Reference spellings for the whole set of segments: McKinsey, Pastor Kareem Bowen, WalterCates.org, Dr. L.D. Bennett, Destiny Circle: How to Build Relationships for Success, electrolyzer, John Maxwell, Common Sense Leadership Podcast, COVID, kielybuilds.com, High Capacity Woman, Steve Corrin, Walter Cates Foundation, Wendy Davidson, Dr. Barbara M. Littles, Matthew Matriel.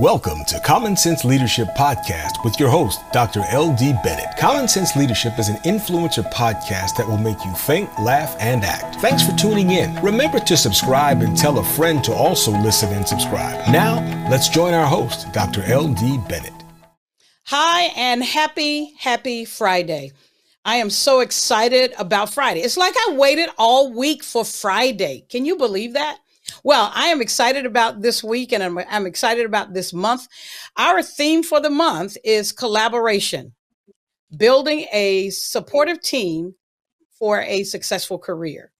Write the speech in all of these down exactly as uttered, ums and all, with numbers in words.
Welcome to Common Sense Leadership Podcast with your host, Doctor L D. Bennett. Common Sense Leadership is an influencer podcast that will make you think, laugh, and act. Thanks for tuning in. Remember to subscribe and tell a friend to also listen and subscribe. Now, let's join our host, Doctor L D. Bennett. Hi, and happy, happy Friday. I am so excited about Friday. It's like I waited all week for Friday. Can you believe that? Well, I am excited about this week and I'm, I'm excited about this month. Our theme for the month is collaboration, building a supportive team for a successful career.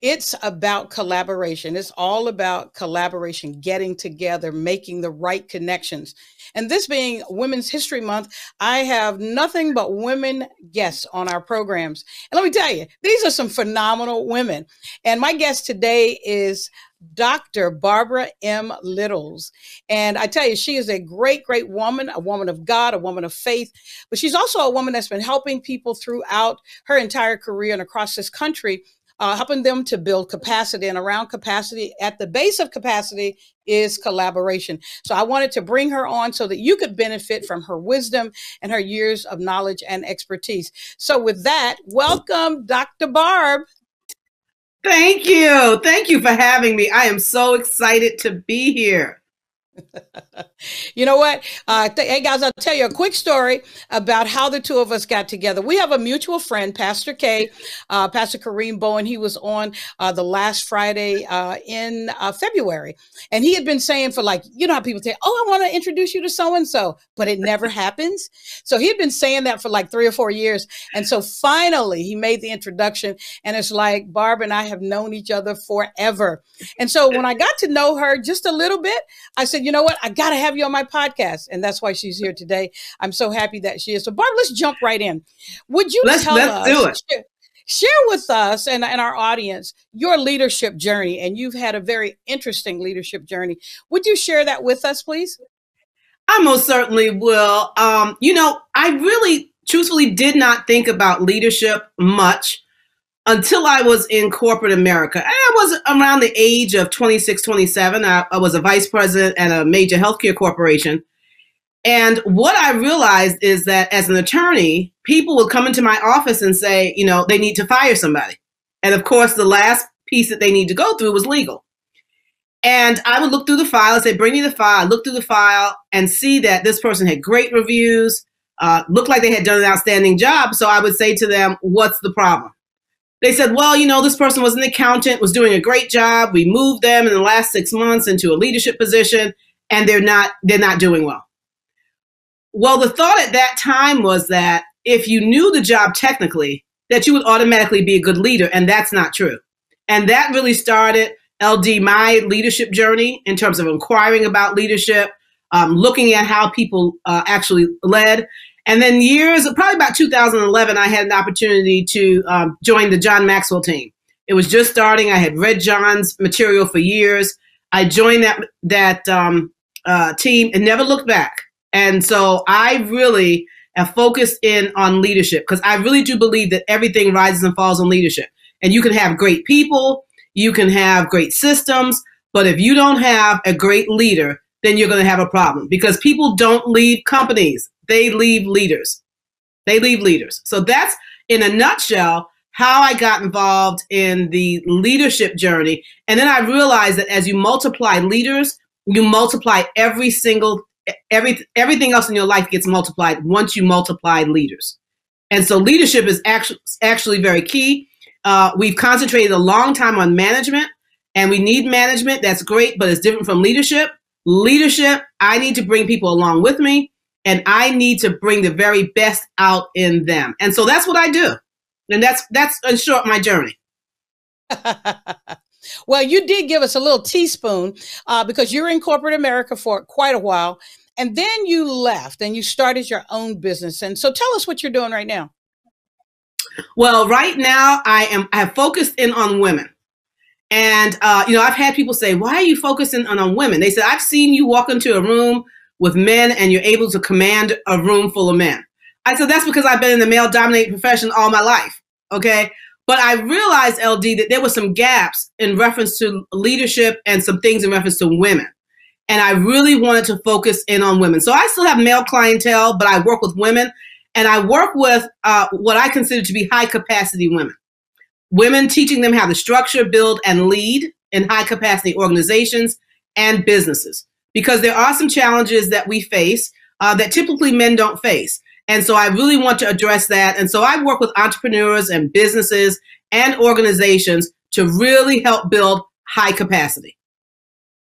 It's about collaboration. It's all about collaboration, getting together, making the right connections. And this being Women's History Month, I have nothing but women guests on our programs. And let me tell you, these are some phenomenal women. And my guest today is Doctor Barbara M. Littles. And I tell you, she is a great, great woman, a woman of God, a woman of faith, but she's also a woman that's been helping people throughout her entire career and across this country, Uh, helping them to build capacity, and around capacity, at the base of capacity is collaboration. So I wanted to bring her on so that you could benefit from her wisdom and her years of knowledge and expertise. So with that, welcome, Doctor Barb. Thank you. Thank you for having me. I am so excited to be here. You know what? Uh, th- hey, guys, I'll tell you a quick story about how the two of us got together. We have a mutual friend, Pastor K, uh, Pastor Kareem Bowen. He was on uh, the last Friday uh, in uh, February, and he had been saying for like, you know how people say, oh, I want to introduce you to so-and-so, but it never happens. So he had been saying that for like three or four years. And so finally he made the introduction, and it's like Barb and I have known each other forever. And so when I got to know her just a little bit, I said, you know what? I got to have you on my podcast. And that's why she's here today. I'm so happy that she is. So Barb, let's jump right in. Would you let's, tell let's us, share, share with us and, and our audience, your leadership journey? And you've had a very interesting leadership journey. Would you share that with us, please? I most certainly will. Um, you know, I really truthfully did not think about leadership much until I was in corporate America. And I was around the age of twenty-six, twenty-seven. I, I was a vice president at a major healthcare corporation. And what I realized is that as an attorney, people would come into my office and say, you know, they need to fire somebody. And of course, the last piece that they need to go through was legal. And I would look through the file and say, bring me the file. I looked through the file and see that this person had great reviews, uh, looked like they had done an outstanding job. So I would say to them, what's the problem? They said, well, you know, this person was an accountant, was doing a great job. We moved them in the last six months into a leadership position, and they're not, they're not doing well. Well, the thought at that time was that if you knew the job technically, that you would automatically be a good leader, and that's not true. And that really started, L D, my leadership journey in terms of inquiring about leadership, um, looking at how people uh, actually led. And then years, probably about two thousand eleven, I had an opportunity to um, join the John Maxwell team. It was just starting. I had read John's material for years. I joined that that um, uh, team and never looked back. And so I really am focused in on leadership, because I really do believe that everything rises and falls on leadership. And you can have great people, you can have great systems, but if you don't have a great leader, then you're going to have a problem, because people don't leave companies. They leave leaders. They leave leaders. So that's, in a nutshell, how I got involved in the leadership journey. And then I realized that as you multiply leaders, you multiply every single, every, everything else in your life gets multiplied once you multiply leaders. And so leadership is actually, actually very key. Uh, we've concentrated a long time on management, and we need management. That's great, but it's different from leadership. Leadership, I need to bring people along with me. And I need to bring the very best out in them. And so that's what I do. And that's, that's in short, my journey. Well, you did give us a little teaspoon uh, because you were in corporate America for quite a while. And then you left and you started your own business. And so tell us what you're doing right now. Well, right now I am I have focused in on women. And, uh, you know, I've had people say, why are you focusing on, on women? They said, I've seen you walk into a room with men and you're able to command a room full of men. I said, that's because I've been in the male dominated profession all my life, okay? But I realized, L D, that there were some gaps in reference to leadership and some things in reference to women. and I really wanted to focus in on women. So I still have male clientele, but I work with women, and I work with uh, what I consider to be high capacity women. Women teaching them how to structure, build, and lead in high capacity organizations and businesses, because there are some challenges that we face uh, that typically men don't face. And so I really want to address that. And so I work with entrepreneurs and businesses and organizations to really help build high capacity.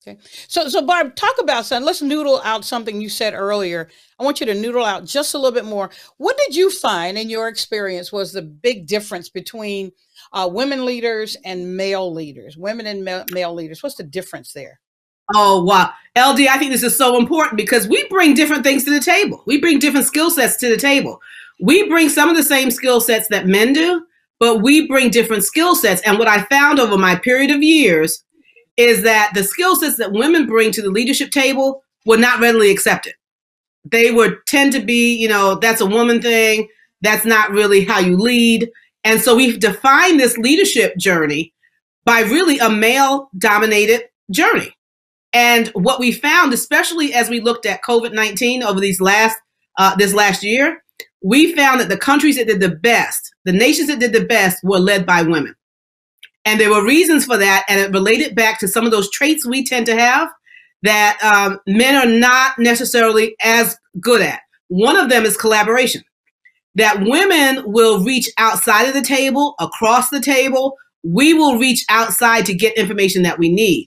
Okay. So, so Barb, talk about something. Let's noodle out something you said earlier. I want you to noodle out just a little bit more. What did you find in your experience was the big difference between uh, women leaders and male leaders, women and ma- male leaders? What's the difference there? Oh, wow. L D, I think this is so important because we bring different things to the table. We bring different skill sets to the table. We bring some of the same skill sets that men do, but we bring different skill sets. And what I found over my period of years is that the skill sets that women bring to the leadership table were not readily accepted. They would tend to be, you know, that's a woman thing. That's not really how you lead. And so we've defined this leadership journey by really a male-dominated journey. And what we found, especially as we looked at COVID nineteen over these last, uh, this last year, we found that the countries that did the best, the nations that did the best were led by women. And there were reasons for that. And it related back to some of those traits we tend to have that um, men are not necessarily as good at. One of them is collaboration, that women will reach outside of the table, across the table. We will reach outside to get information that we need.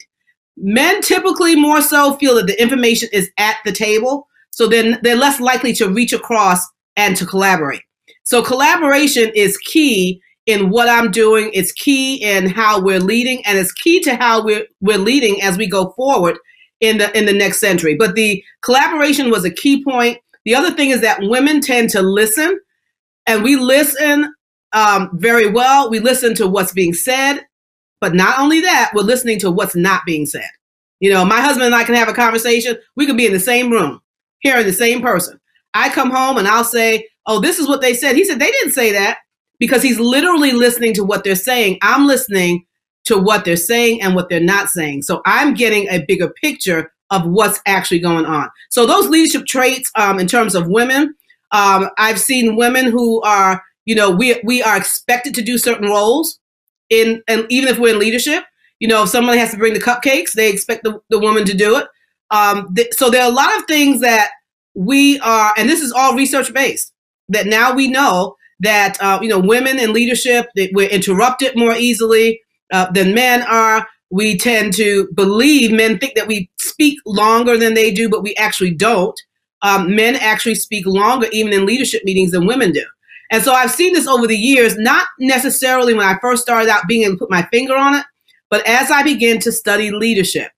Men typically more so feel that the information is at the table, so then they're less likely to reach across and to collaborate. So collaboration is key in what I'm doing, it's key in how we're leading, and it's key to how we're, we're leading as we go forward in the, in the next century. But the collaboration was a key point. The other thing is that women tend to listen, and we listen um, very well. We listen to what's being said. But not only that, we're listening to what's not being said. You know, my husband and I can have a conversation. We could be in the same room, hearing the same person. I come home and I'll say, oh, this is what they said. He said, they didn't say that, because he's literally listening to what they're saying. I'm listening to what they're saying and what they're not saying. So I'm getting a bigger picture of what's actually going on. So those leadership traits um, in terms of women, um, I've seen women who are, you know, we, we are expected to do certain roles. In, and even if we're in leadership, you know, if someone has to bring the cupcakes, they expect the, the woman to do it. Um, th- so there are a lot of things that we are, and this is all research based, that now we know that, uh, you know, women in leadership, that we're interrupted more easily uh, than men are. We tend to believe, men think that we speak longer than they do, but we actually don't. Um, men actually speak longer, even in leadership meetings, than women do. And so I've seen this over the years, not necessarily when I first started out being able to put my finger on it, but as I began to study leadership,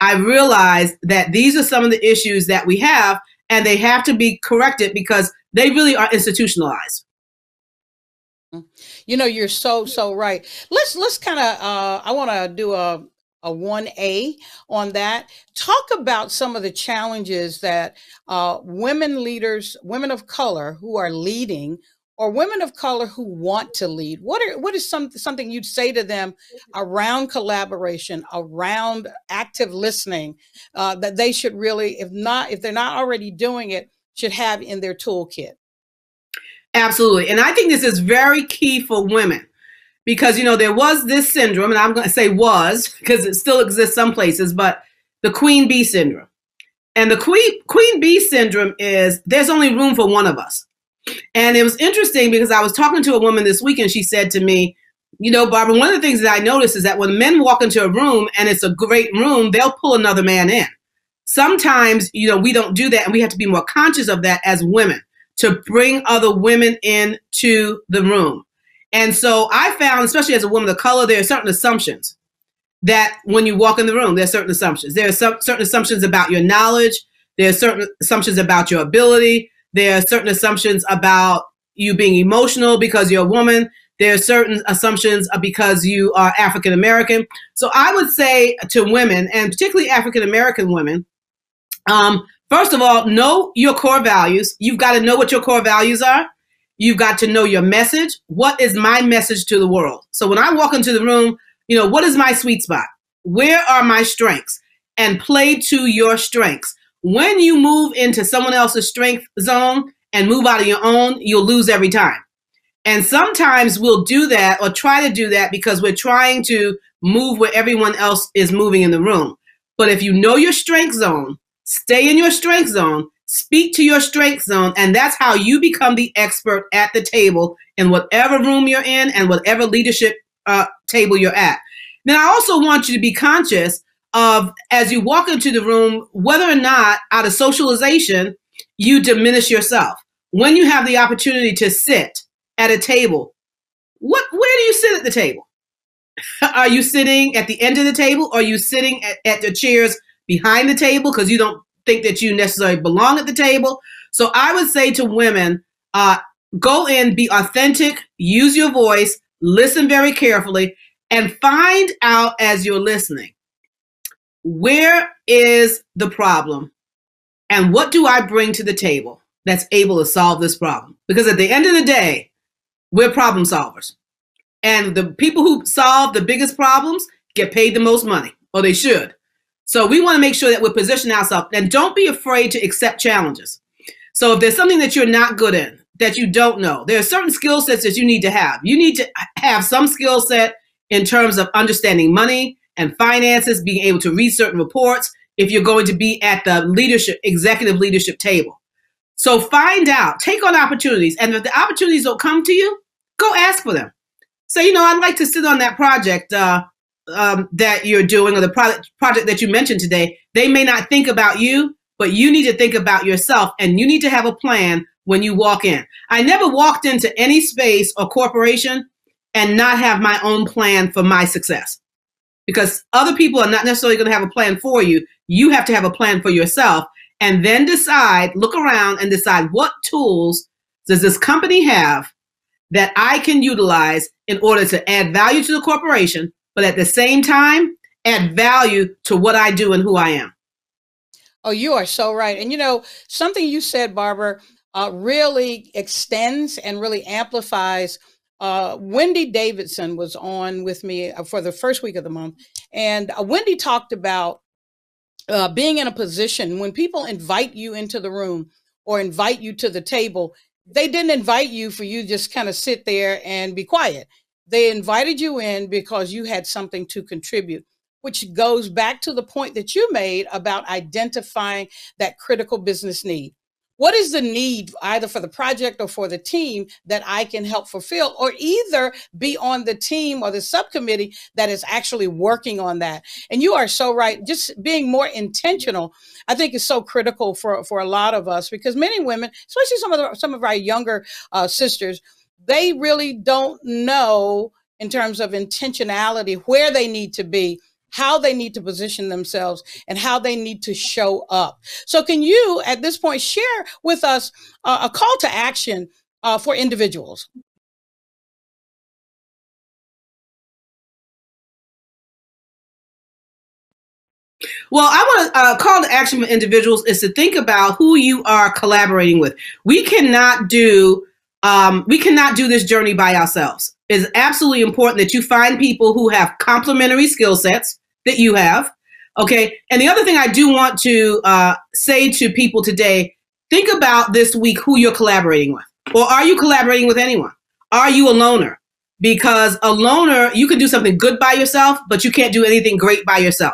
I realized that these are some of the issues that we have, and they have to be corrected because they really are institutionalized. You know, you're so, so right. Let's, let's kind of, uh, I want to do a, a one A on that. Talk about some of the challenges that uh, women leaders, women of color who are leading, or women of color who want to lead. What are, what is some, something you'd say to them around collaboration, around active listening, uh, that they should really, if not, if they're not already doing it, should have in their toolkit? Absolutely. And I think this is very key for women because, you know, there was this syndrome, and I'm going to say was, because it still exists some places, but the queen bee syndrome. And the queen, queen bee syndrome is there's only room for one of us. And it was interesting because I was talking to a woman this week and she said to me, you know, Barbara, one of the things that I noticed is that when men walk into a room and it's a great room, they'll pull another man in. Sometimes, you know, we don't do that, and we have to be more conscious of that as women, to bring other women into the room. And so I found, especially as a woman of color, there are certain assumptions that when you walk in the room, there are certain assumptions. There are some, certain assumptions about your knowledge. There are certain assumptions about your ability. There are certain assumptions about you being emotional because you're a woman. There are certain assumptions because you are African American. So I would say to women, and particularly African American women, um, first of all, know your core values. You've got to know what your core values are. You've got to know your message. What is my message to the world? So when I walk into the room, you know, what is my sweet spot? Where are my strengths? and play to your strengths. When you move into someone else's strength zone and move out of your own, you'll lose every time. And sometimes we'll do that or try to do that because we're trying to move where everyone else is moving in the room. But if you know your strength zone, stay in your strength zone, speak to your strength zone, and that's how you become the expert at the table in whatever room you're in and whatever leadership uh, table you're at. Then I also want you to be conscious of, as you walk into the room, whether or not out of socialization, you diminish yourself. When you have the opportunity to sit at a table, what, where do you sit at the table? Are you sitting at the end of the table? Are you sitting at, at the chairs behind the table because you don't think that you necessarily belong at the table? So I would say to women, uh, go in, be authentic, use your voice, listen very carefully, and find out as you're listening, where is the problem and what do I bring to the table that's able to solve this problem? Because at the end of the day, we're problem solvers. And the people who solve the biggest problems get paid the most money, or they should. So we want to make sure that we're positioning ourselves, and don't be afraid to accept challenges. So if there's something that you're not good in, that you don't know, there are certain skill sets that you need to have. You need to have some skill set in terms of understanding money and finances, being able to read certain reports if you're going to be at the leadership, executive leadership table. So find out, take on opportunities, and if the opportunities don't come to you, go ask for them. So, you know, I'd like to sit on that project uh, um, that you're doing, or the pro project that you mentioned today. They may not think about you, but you need to think about yourself, and you need to have a plan when you walk in. I never walked into any space or corporation and not have my own plan for my success, because other people are not necessarily going to have a plan for you. You have to have a plan for yourself, and then decide, look around and decide, what tools does this company have that I can utilize in order to add value to the corporation, but at the same time, add value to what I do and who I am. Oh, you are so right. And you know, something you said, Barbara, uh, really extends and really amplifies. Uh, Wendy Davidson was on with me for the first week of the month. And uh, Wendy talked about uh, being in a position when people invite you into the room or invite you to the table, they didn't invite you for you just kind of sit there and be quiet. They invited you in because you had something to contribute, which goes back to the point that you made about identifying that critical business need. What is the need either for the project or for the team that I can help fulfill, or either be on the team or the subcommittee that is actually working on that? And you are so right. Just being more intentional, I think, is so critical for, for a lot of us, because many women, especially some of, the, some of our younger uh, sisters, they really don't know in terms of intentionality where they need to be, how they need to position themselves, and how they need to show up. So can you at this point share with us uh, a call to action uh, for individuals? Well, I want to uh, call to action for individuals is to think about who you are collaborating with. We cannot do um, we cannot do this journey by ourselves. It's absolutely important that you find people who have complementary skill sets that you have, okay? And the other thing I do want to uh, say to people today, think about this week who you're collaborating with. Or are you collaborating with anyone? Are you a loner? Because a loner, you can do something good by yourself, but you can't do anything great by yourself.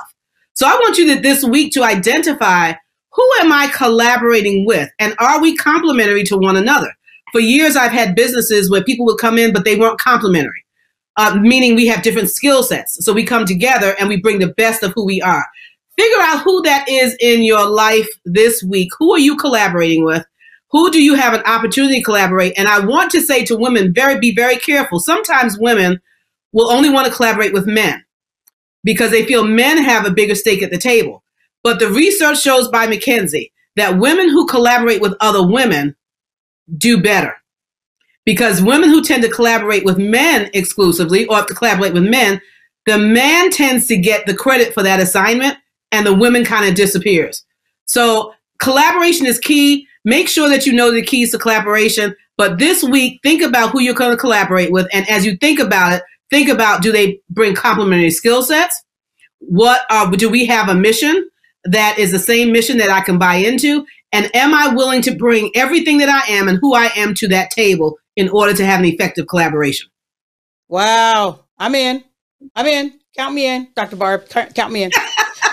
So I want you to, this week, to identify, who am I collaborating with, and are we complementary to one another? For years, I've had businesses where people would come in, but they weren't complementary, uh, meaning we have different skill sets. So we come together and we bring the best of who we are. Figure out who that is in your life this week. Who are you collaborating with? Who do you have an opportunity to collaborate? And I want to say to women, very, be very careful. Sometimes women will only want to collaborate with men because they feel men have a bigger stake at the table. But the research shows by McKinsey that women who collaborate with other women do better, because women who tend to collaborate with men exclusively, or to collaborate with men, the man tends to get the credit for that assignment and the women kind of disappears. So collaboration is key. Make sure that you know the keys to collaboration, but this week, think about who you're going to collaborate with. And as you think about it, think about, do they bring complementary skill sets? What are, do we have a mission? that is the same mission that I can buy into? And am I willing to bring everything that I am and who I am to that table in order to have an effective collaboration? Wow. I'm in. I'm in. Count me in, Doctor Barb. Count me in.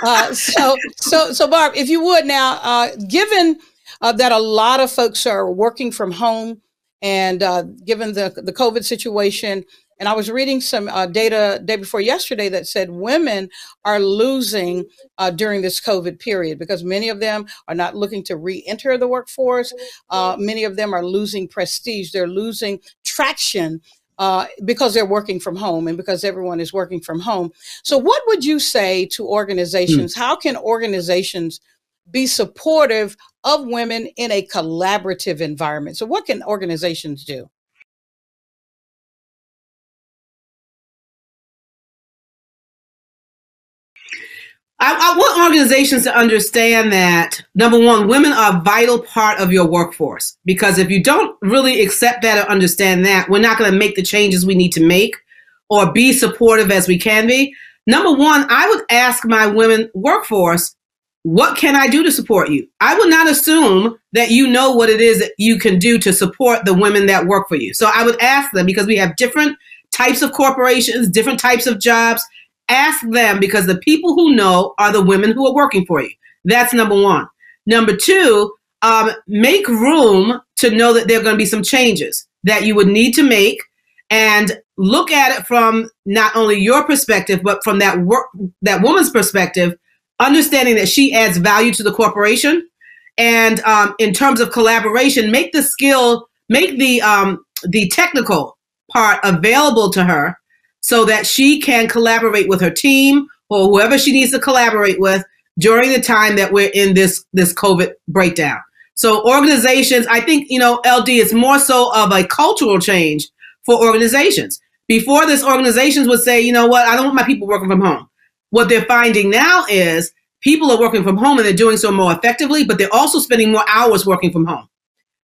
uh, so, so, so Barb, if you would now, uh, given uh, that a lot of folks are working from home and uh, given the, the COVID situation, and I was reading some uh, data day before yesterday that said women are losing uh, during this COVID period because many of them are not looking to re-enter the workforce. Uh, many of them are losing prestige. They're losing traction uh, because they're working from home and because everyone is working from home. So what would you say to organizations? Mm. How can organizations be supportive of women in a collaborative environment? So what can organizations do? I, I want organizations to understand that, number one, women are a vital part of your workforce, because if you don't really accept that or understand that, we're not going to make the changes we need to make or be supportive as we can be. Number one, I would ask my women workforce, what can I do to support you? I would not assume that you know what it is that you can do to support the women that work for you. So I would ask them, because we have different types of corporations, different types of jobs. Ask them, because the people who know are the women who are working for you. That's number one. Number two, um, make room to know that there are going to be some changes that you would need to make, and look at it from not only your perspective, but from that work, that woman's perspective, understanding that she adds value to the corporation. And um, in terms of collaboration, make the skill, make the, um, the technical part available to her, so that she can collaborate with her team or whoever she needs to collaborate with during the time that we're in this, this COVID breakdown. So organizations, I think, you know, L D, it's more so of a cultural change for organizations. Before this, organizations would say, you know what, I don't want my people working from home. What they're finding now is people are working from home and they're doing so more effectively, but they're also spending more hours working from home.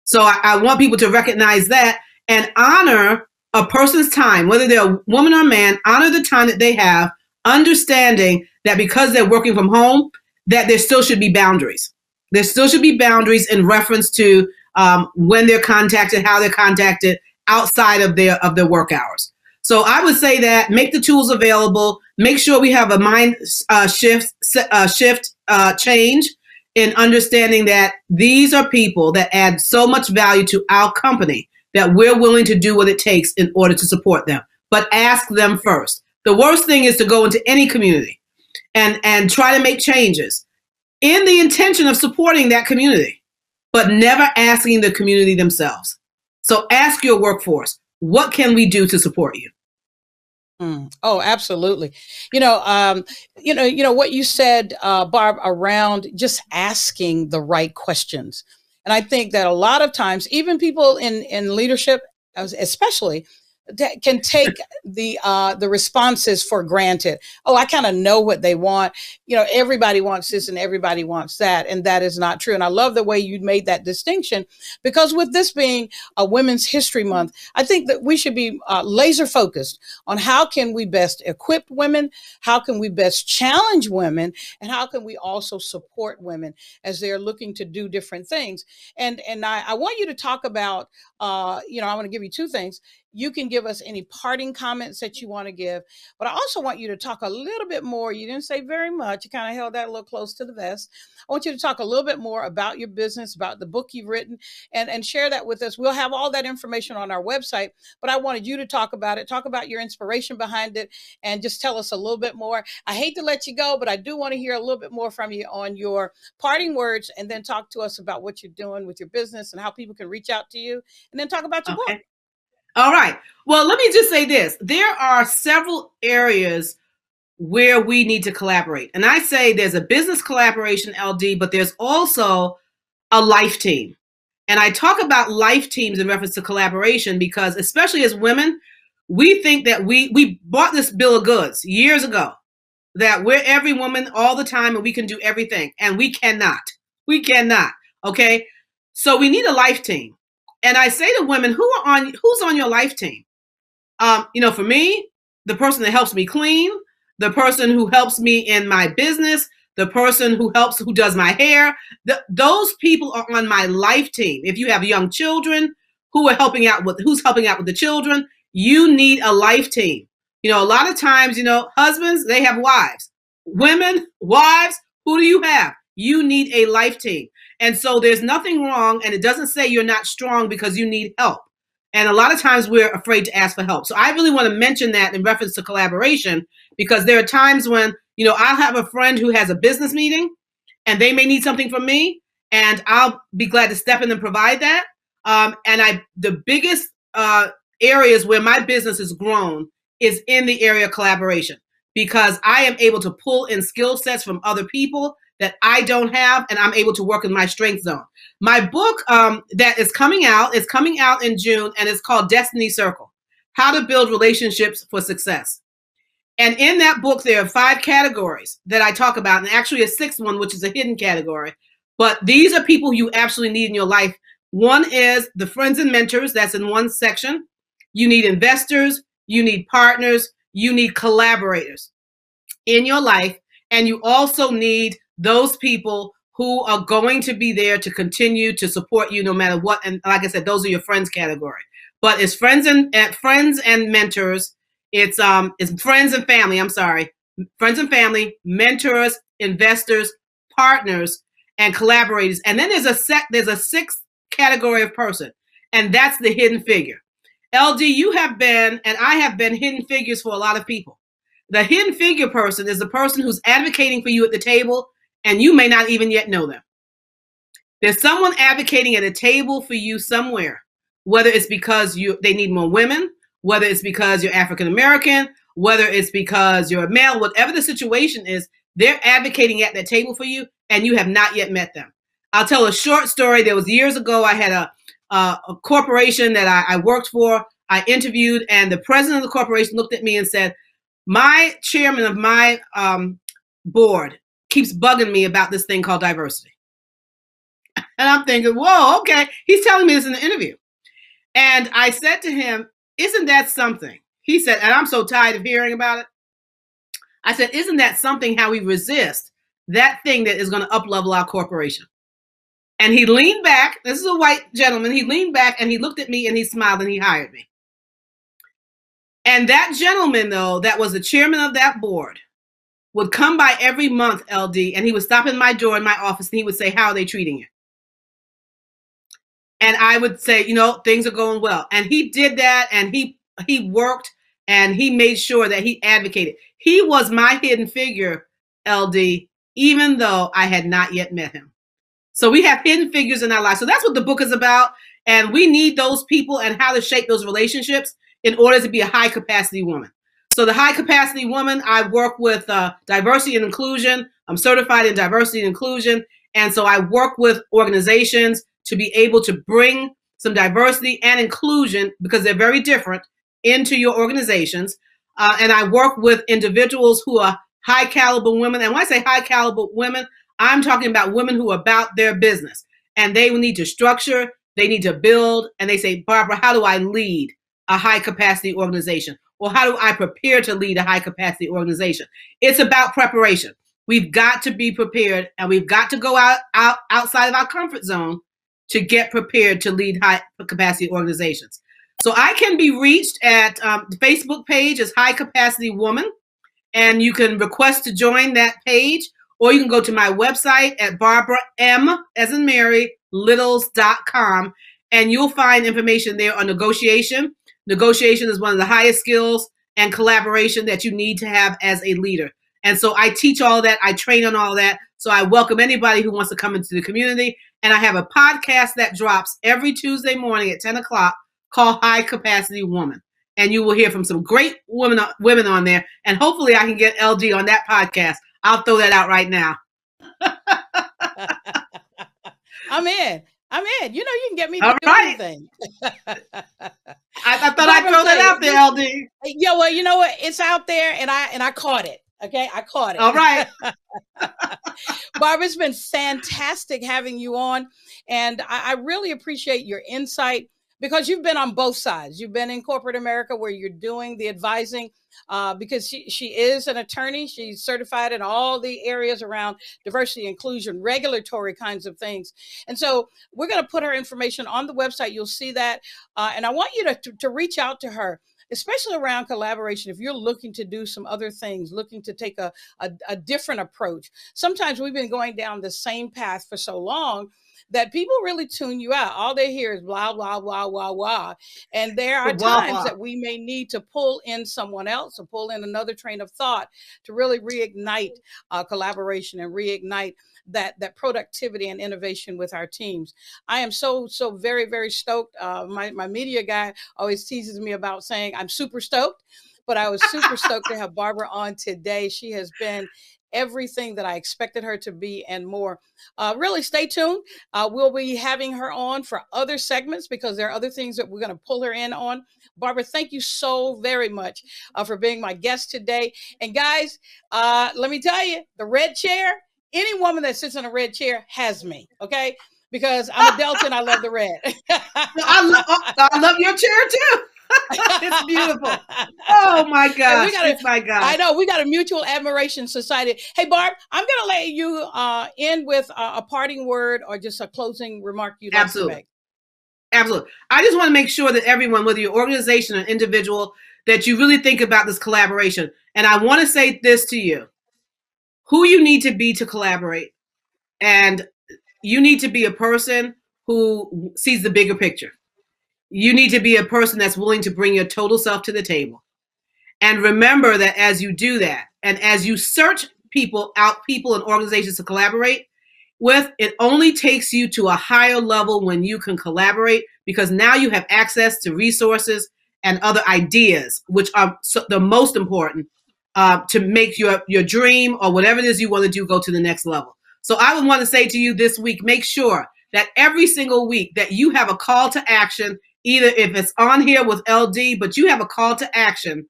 So I, I want people to recognize that and honor a person's time, whether they're a woman or a man, honor the time that they have, understanding that because they're working from home, that there still should be boundaries. There still should be boundaries in reference to um, when they're contacted, how they're contacted outside of their of their work hours. So I would say that make the tools available, make sure we have a mind uh, shift, uh, shift uh, change in understanding that these are people that add so much value to our company that we're willing to do what it takes in order to support them. But ask them first. The worst thing is to go into any community and, and try to make changes in the intention of supporting that community, but never asking the community themselves. So ask your workforce, what can we do to support you? Mm. Oh, absolutely. You know, um, you know, you know what you said, uh, Barb, around just asking the right questions. And I think that a lot of times, even people in, in leadership, especially, that can take the uh, the responses for granted. Oh, I kind of know what they want. You know, everybody wants this and everybody wants that. And that is not true. And I love the way you made that distinction, because with this being a Women's History Month, I think that we should be uh, laser focused on how can we best equip women? How can we best challenge women? And how can we also support women as they're looking to do different things? And, and I, I want you to talk about, uh, you know, I want to give you two things. You can give us any parting comments that you want to give, but I also want you to talk a little bit more. You didn't say very much. You kind of held that a little close to the vest. I want you to talk a little bit more about your business, about the book you've written, and, and share that with us. We'll have all that information on our website, but I wanted you to talk about it, talk about your inspiration behind it, and just tell us a little bit more. I hate to let you go, but I do want to hear a little bit more from you on your parting words, and then talk to us about what you're doing with your business and how people can reach out to you, and then talk about your okay. book. All right. Well, let me just say this. There are several areas where we need to collaborate. And I say there's a business collaboration, L D, but there's also a life team. And I talk about life teams in reference to collaboration because, especially as women, we think that we, we bought this bill of goods years ago, that we're every woman all the time and we can do everything. And we cannot. We cannot. Okay? So we need a life team. And I say to women, who are on, who's on your life team? Um, you know, for me, the person that helps me clean, the person who helps me in my business, the person who helps, who does my hair. The, those people are on my life team. If you have young children who are helping out with, who's helping out with the children, you need a life team. You know, a lot of times, you know, husbands, they have wives. Women, wives, who do you have? You need a life team. And so there's nothing wrong, and it doesn't say you're not strong because you need help. And a lot of times we're afraid to ask for help. So I really want to mention that in reference to collaboration, because there are times when, you know, I'll have a friend who has a business meeting and they may need something from me, and I'll be glad to step in and provide that. Um, and I, the biggest uh, areas where my business has grown is in the area of collaboration, because I am able to pull in skill sets from other people that I don't have, and I'm able to work in my strength zone. My book um, that is coming out, is coming out in June, and it's called Destiny Circle: How to Build Relationships for Success. And in that book, there are five categories that I talk about, and actually a sixth one, which is a hidden category. But these are people you absolutely need in your life. One is the friends and mentors. That's in one section. You need investors. You need partners. You need collaborators in your life. And you also need those people who are going to be there to continue to support you no matter what. And like I said, those are your friends category. But it's friends and uh, friends and mentors. It's um it's friends and family. I'm sorry, friends and family, mentors, investors, partners, and collaborators. And then there's a set. There's a sixth category of person, and that's the hidden figure. L D, you have been, and I have been, hidden figures for a lot of people. The hidden figure person is the person who's advocating for you at the table, and you may not even yet know them. There's someone advocating at a table for you somewhere, whether it's because you they need more women, whether it's because you're African American, whether it's because you're a male, whatever the situation is, they're advocating at that table for you, and you have not yet met them. I'll tell a short story. There was years ago, I had a, uh, a corporation that I, I worked for. I interviewed, and the president of the corporation looked at me and said, "My chairman of my um, board keeps bugging me about this thing called diversity." And I'm thinking, whoa, okay. He's telling me this in the interview. And I said to him, "Isn't that something?" He said, and I'm so tired of hearing about it. I said, "Isn't that something, how we resist that thing that is going to uplevel our corporation?" And he leaned back. This is a white gentleman. He leaned back and he looked at me and he smiled and he hired me. And that gentleman, though, that was the chairman of that board, would come by every month, L D, and he would stop in my door in my office and he would say, "How are they treating you?" And I would say, "You know, things are going well." And he did that, and he he worked, and he made sure that he advocated. He was my hidden figure, L D, even though I had not yet met him. So we have hidden figures in our lives. So that's what the book is about. And we need those people and how to shape those relationships in order to be a high capacity woman. So the high capacity woman, I work with uh, diversity and inclusion. I'm certified in diversity and inclusion. And so I work with organizations to be able to bring some diversity and inclusion, because they're very different, into your organizations. Uh, and I work with individuals who are high caliber women. And when I say high caliber women, I'm talking about women who are about their business, and they will need to structure, they need to build, and they say, "Barbara, how do I lead a high capacity organization?" Or "How do I prepare to lead a high capacity organization?" It's about preparation. We've got to be prepared, and we've got to go out, out outside of our comfort zone to get prepared to lead high capacity organizations. So I can be reached at um, the Facebook page is High Capacity Woman, and you can request to join that page. Or you can go to my website at Barbara M, as in Mary, Littles dot com, and you'll find information there on negotiation. Negotiation is one of the highest skills, and collaboration that you need to have as a leader. And so I teach all that. I train on all that. So I welcome anybody who wants to come into the community. And I have a podcast that drops every Tuesday morning at ten o'clock called High Capacity Woman. And you will hear from some great women, women on there. And hopefully I can get L D on that podcast. I'll throw that out right now. I'm in. I'm in. You know, you can get me to all do right. Anything. I, I thought I'd throw that out there, L D. Yeah, well, you know what? It's out there, and I and I caught it. Okay, I caught it. All right. Barbara, it's been fantastic having you on, and I, I really appreciate your insight, because you've been on both sides. You've been in corporate America where you're doing the advising, uh, because she, she is an attorney. She's certified in all the areas around diversity, inclusion, regulatory kinds of things. And so we're going to put her information on the website. You'll see that. Uh, and I want you to, to, to reach out to her, especially around collaboration. If you're looking to do some other things, looking to take a, a, a different approach. Sometimes we've been going down the same path for so long that people really tune you out. All they hear is blah, blah, blah, blah, blah. And there are blah, times blah. that we may need to pull in someone else or pull in another train of thought to really reignite uh, collaboration and reignite that, that productivity and innovation with our teams. I am so, so very, very stoked. Uh, my, my media guy always teases me about saying I'm super stoked, but I was super stoked to have Barbara on today. She has been everything that I expected her to be and more. Uh, really stay tuned. Uh, we'll be having her on for other segments because there are other things that we're going to pull her in on. Barbara, thank you so very much uh, for being my guest today. And guys, uh, let me tell you, the red chair, any woman that sits in a red chair has me, okay? Because I'm a Delta and I love the red. I, lo- I love your chair too. It's beautiful. Oh my gosh. We got a, my gosh. I know. We got a mutual admiration society. Hey, Barb, I'm going to let you uh, end with a, a parting word or just a closing remark you'd like to make. Absolutely. I just want to make sure that everyone, whether you're organization or individual, that you really think about this collaboration. And I want to say this to you, who you need to be to collaborate. And you need to be a person who sees the bigger picture. You need to be a person that's willing to bring your total self to the table. And remember that as you do that, and as you search people out, people and organizations to collaborate with, it only takes you to a higher level when you can collaborate, because now you have access to resources and other ideas, which are the most important uh, to make your, your dream or whatever it is you want to do go to the next level. So I would want to say to you this week, make sure that every single week that you have a call to action. Either if it's on here with L D, but you have a call to action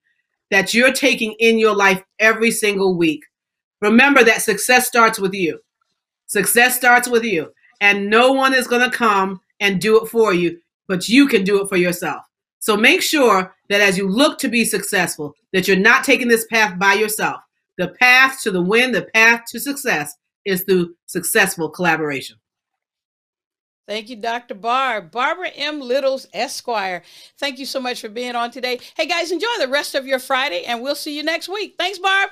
that you're taking in your life every single week. Remember that success starts with you. Success starts with you. And no one is going to come and do it for you, but you can do it for yourself. So make sure that as you look to be successful, that you're not taking this path by yourself. The path to the win, the path to success is through successful collaboration. Thank you, Doctor Barb. Barbara M. Littles, Esquire. Thank you so much for being on today. Hey, guys, enjoy the rest of your Friday, and we'll see you next week. Thanks, Barb.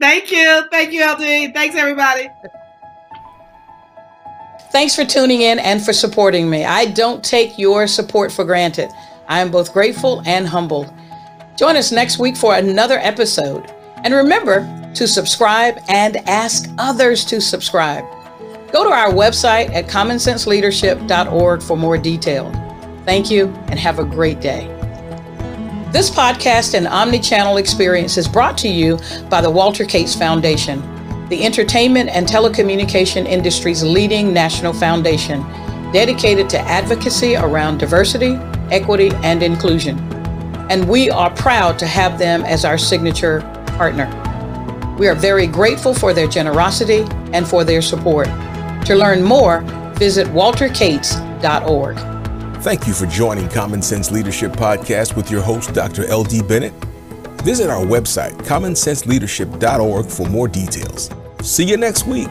Thank you. Thank you, L D. Thanks, everybody. Thanks for tuning in and for supporting me. I don't take your support for granted. I am both grateful and humbled. Join us next week for another episode. And remember to subscribe and ask others to subscribe. Go to our website at common sense leadership dot org for more detail. Thank you and have a great day. This podcast and omnichannel experience is brought to you by the Walter Cates Foundation, the entertainment and telecommunication industry's leading national foundation, dedicated to advocacy around diversity, equity, and inclusion. And we are proud to have them as our signature partner. We are very grateful for their generosity and for their support. To learn more, visit walter cates dot org. Thank you for joining Common Sense Leadership Podcast with your host, Doctor L D. Bennett. Visit our website, common sense leadership dot org, for more details. See you next week.